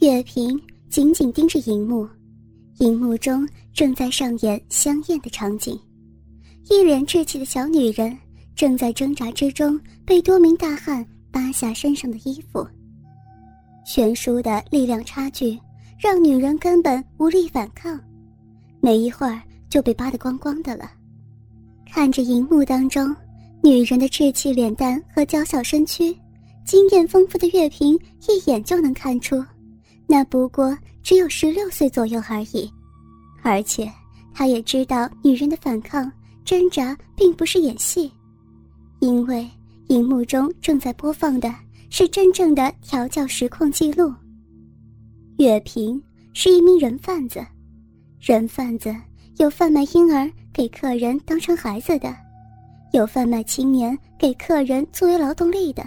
月萍紧紧盯着荧幕，荧幕中正在上演香艳的场景，一脸稚气的小女人正在挣扎之中被多名大汉扒下身上的衣服。悬殊的力量差距让女人根本无力反抗，没一会儿就被扒得光光的了。看着荧幕当中女人的稚气脸蛋和娇小身躯，经验丰富的月萍一眼就能看出那不过只有16岁左右而已。而且她也知道女人的反抗挣扎并不是演戏，因为荧幕中正在播放的是真正的调教实况记录。月萍是一名人贩子，人贩子有贩卖婴儿给客人当成孩子的，有贩卖青年给客人作为劳动力的，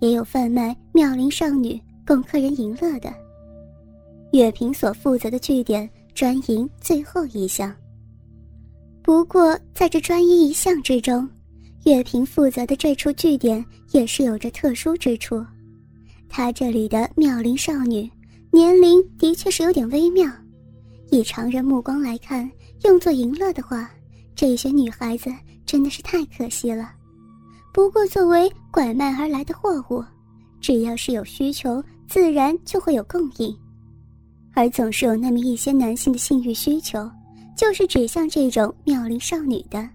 也有贩卖妙龄少女供客人淫乐的。月萍所负责的据点专营最后一项，不过在这专一项之中，月萍负责的这处据点也是有着特殊之处。她这里的妙龄少女年龄的确是有点微妙，以常人目光来看，用作淫乐的话，这些女孩子真的是太可惜了。不过作为拐卖而来的货物，只要是有需求，自然就会有供应。而总是有那么一些男性的性欲需求，就是指向这种妙龄少女的。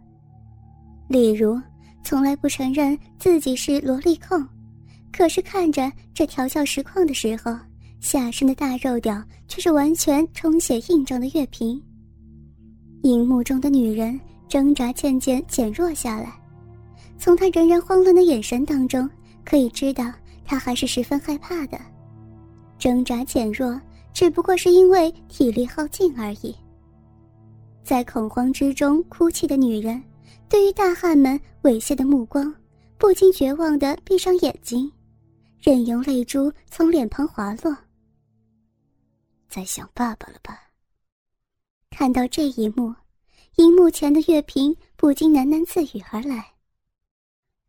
例如从来不承认自己是萝莉控，可是看着这调教实况的时候，下身的大肉屌却是完全充血硬胀的月萍。荧幕中的女人挣扎渐渐减弱下来，从她仍然慌乱的眼神当中可以知道她还是十分害怕的。挣扎减弱只不过是因为体力耗尽而已。在恐慌之中哭泣的女人对于大汉们猥亵的目光不禁绝望地闭上眼睛，任由泪珠从脸庞滑落。在想爸爸了吧？看到这一幕，荧幕前的月萍不禁喃喃自语而来。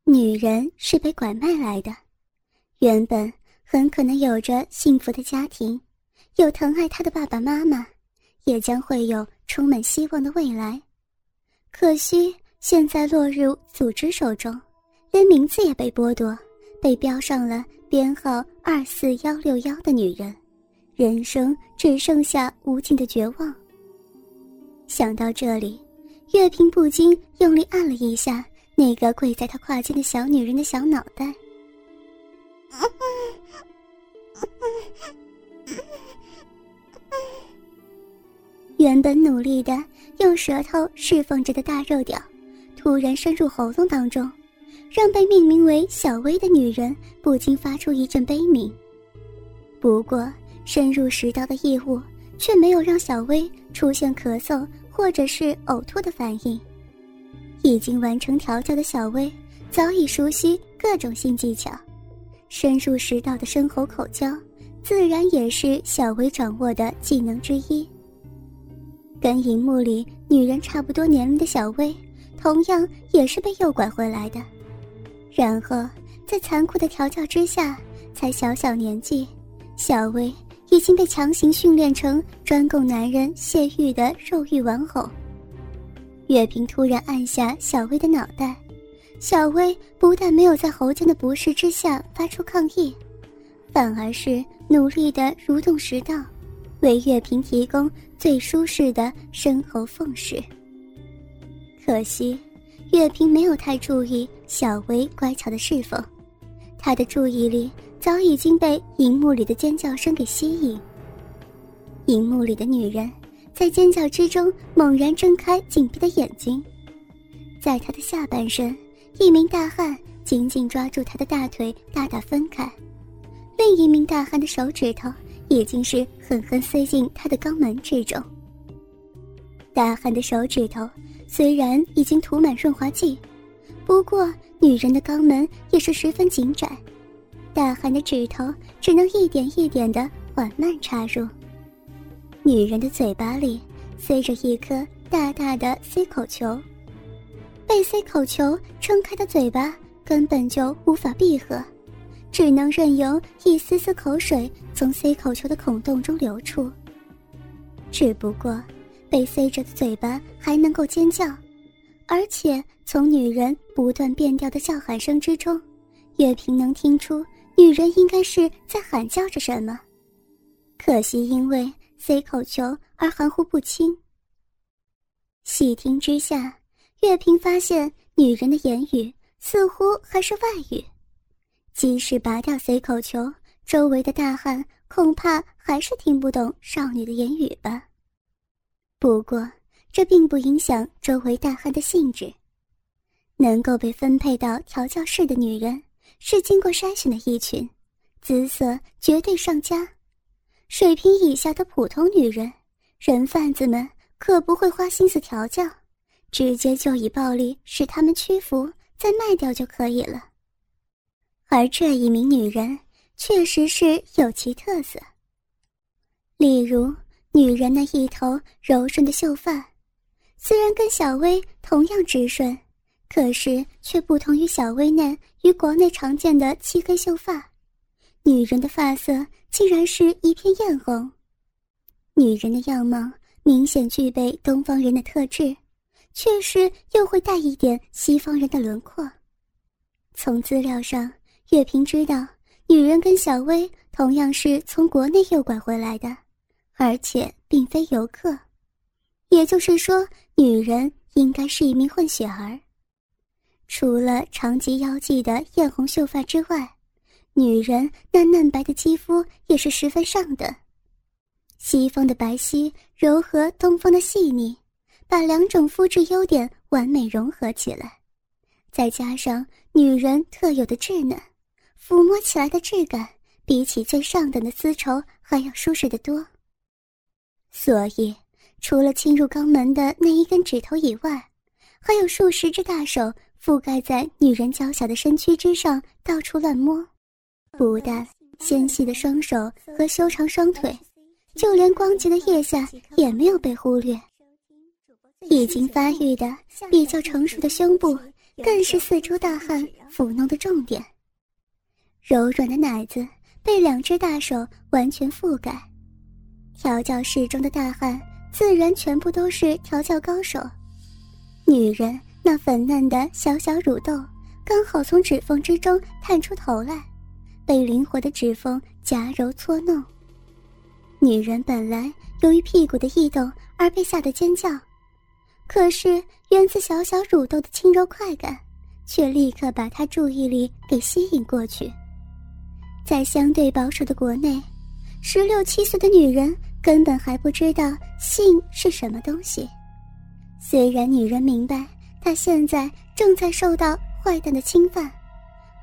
女人是被拐卖来的，原本很可能有着幸福的家庭，有疼爱她的爸爸妈妈，也将会有充满希望的未来，可惜现在落入组织手中，连名字也被剥夺，被标上了编号24161的女人，人生只剩下无尽的绝望。想到这里，月萍不禁用力按了一下那个跪在她胯间的小女人的小脑袋。原本努力的用舌头释放着的大肉屌突然深入喉咙当中，让被命名为小薇的女人不禁发出一阵悲鸣。不过深入食道的异物却没有让小薇出现咳嗽或者是呕吐的反应。已经完成调教的小薇早已熟悉各种性技巧，深入食道的深喉口交自然也是小薇掌握的技能之一。跟荧幕里女人差不多年龄的小薇同样也是被诱拐回来的，然后在残酷的调教之下，才小小年纪，小薇已经被强行训练成专供男人泄欲的肉欲玩偶。月萍突然按下小薇的脑袋，小薇不但没有在喉间的不适之下发出抗议，反而是努力地蠕动食道，为月萍提供最舒适的深喉缝隙。可惜月萍没有太注意小薇乖巧的侍奉，她的注意力早已经被荧幕里的尖叫声给吸引。荧幕里的女人在尖叫之中猛然睁开紧闭的眼睛，在她的下半身一名大汉紧紧抓住她的大腿大大分开，另一名大汉的手指头已经是狠狠塞进他的肛门之中。大汉的手指头虽然已经涂满润滑剂，不过女人的肛门也是十分紧窄，大汉的指头只能一点一点地缓慢插入。女人的嘴巴里塞着一颗大大的 C 口球，被 C 口球撑开的嘴巴根本就无法闭合，只能任由一丝丝口水从塞口球的孔洞中流出。只不过被塞着的嘴巴还能够尖叫，而且从女人不断变调的叫喊声之中，岳平能听出女人应该是在喊叫着什么，可惜因为塞口球而含糊不清。细听之下，岳平发现女人的言语似乎还是外语，即使拔掉塞口球，周围的大汉恐怕还是听不懂少女的言语吧。不过这并不影响周围大汉的兴致，能够被分配到调教室的女人是经过筛选的一群，姿色绝对上佳。水平以下的普通女人，人贩子们可不会花心思调教，直接就以暴力使她们屈服，再卖掉就可以了。而这一名女人确实是有其特色，例如女人那一头柔顺的秀发，虽然跟小薇同样直顺，可是却不同于小薇那与国内常见的漆黑秀发，女人的发色竟然是一片艳红。女人的样貌明显具备东方人的特质，却是又会带一点西方人的轮廓。从资料上，岳平知道女人跟小薇同样是从国内诱拐回来的，而且并非游客，也就是说女人应该是一名混血儿。除了长及腰际的艳红秀发之外，女人那嫩白的肌肤也是十分上等，西方的白皙柔和东方的细腻，把两种肤质优点完美融合起来，再加上女人特有的稚嫩，抚摸起来的质感比起最上等的丝绸还要舒适得多。所以除了侵入肛门的那一根指头以外，还有数十只大手覆盖在女人娇小的身躯之上到处乱摸，不但纤细的双手和修长双腿，就连光洁的腋下也没有被忽略，已经发育的比较成熟的胸部更是四处大汉抚弄的重点。柔软的奶子被两只大手完全覆盖，调教室中的大汉自然全部都是调教高手，女人那粉嫩的小小乳豆刚好从指缝之中探出头来，被灵活的指缝夹揉搓弄。女人本来由于屁股的异动而被吓得尖叫，可是源自小小乳豆的轻柔快感却立刻把她注意力给吸引过去。在相对保守的国内，16、17岁的女人根本还不知道性是什么东西，虽然女人明白她现在正在受到坏蛋的侵犯，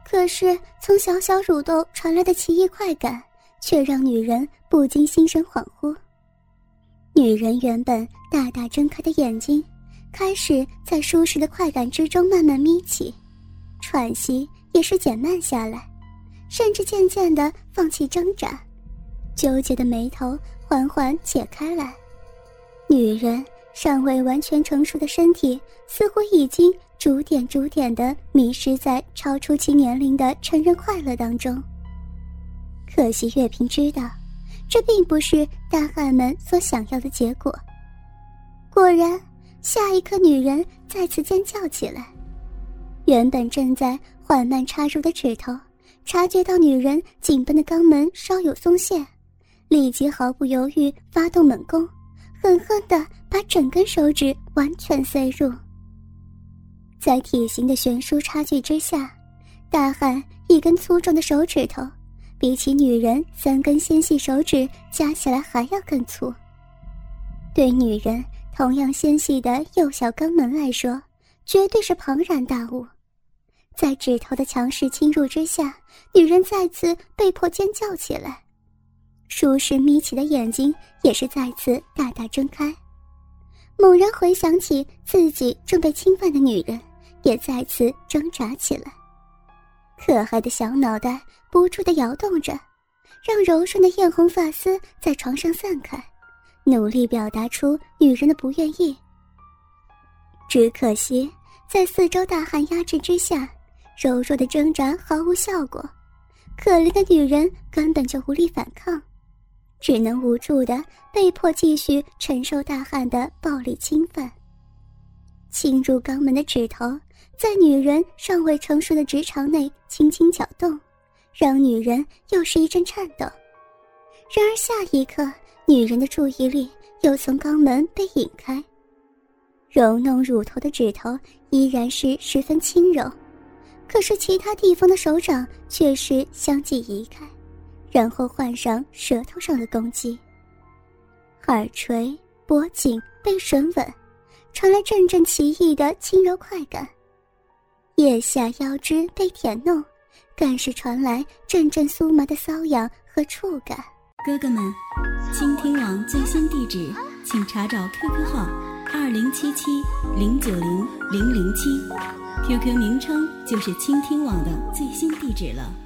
可是从小小乳豆传来的奇异快感却让女人不禁心神恍惚。女人原本大大睁开的眼睛开始在舒适的快感之中慢慢眯起，喘息也是减慢下来，甚至渐渐地放弃挣扎，纠结的眉头缓缓解开来。女人尚未完全成熟的身体似乎已经逐点逐点地迷失在超出其年龄的成人快乐当中。可惜岳平知道这并不是大汉们所想要的结果，果然下一刻女人再次尖叫起来，原本正在缓慢插入的指头察觉到女人紧绷的肛门稍有松懈，立即毫不犹豫发动猛攻，狠狠地把整根手指完全塞入。在体型的悬殊差距之下，大汉一根粗壮的手指头比起女人3根纤细手指加起来还要更粗，对女人同样纤细的幼小肛门来说绝对是庞然大物。在指头的强势侵入之下，女人再次被迫尖叫起来，舒适眯起的眼睛也是再次大大睁开，猛然回想起自己正被侵犯的女人也再次挣扎起来，可爱的小脑袋不住地摇动着，让柔顺的艳红发丝在床上散开，努力表达出女人的不愿意。只可惜在四周大汉压制之下，柔弱的挣扎毫无效果，可怜的女人根本就无力反抗，只能无助地被迫继续承受大汉的暴力侵犯。侵入肛门的指头在女人尚未成熟的直肠内轻轻搅动，让女人又是一阵颤抖。然而下一刻，女人的注意力又从肛门被引开，揉弄乳头的指头依然是十分轻柔，可是其他地方的手掌却是相继移开，然后换上舌头上的攻击。耳垂、脖颈被吮吻，传来阵阵奇异的轻柔快感。腋下、腰肢被舔弄，更是传来阵阵酥麻的瘙痒和触感。哥哥们，倾听网最新地址，请查找 QQ 号2077090007，QQ 名称就是倾听网的最新地址了。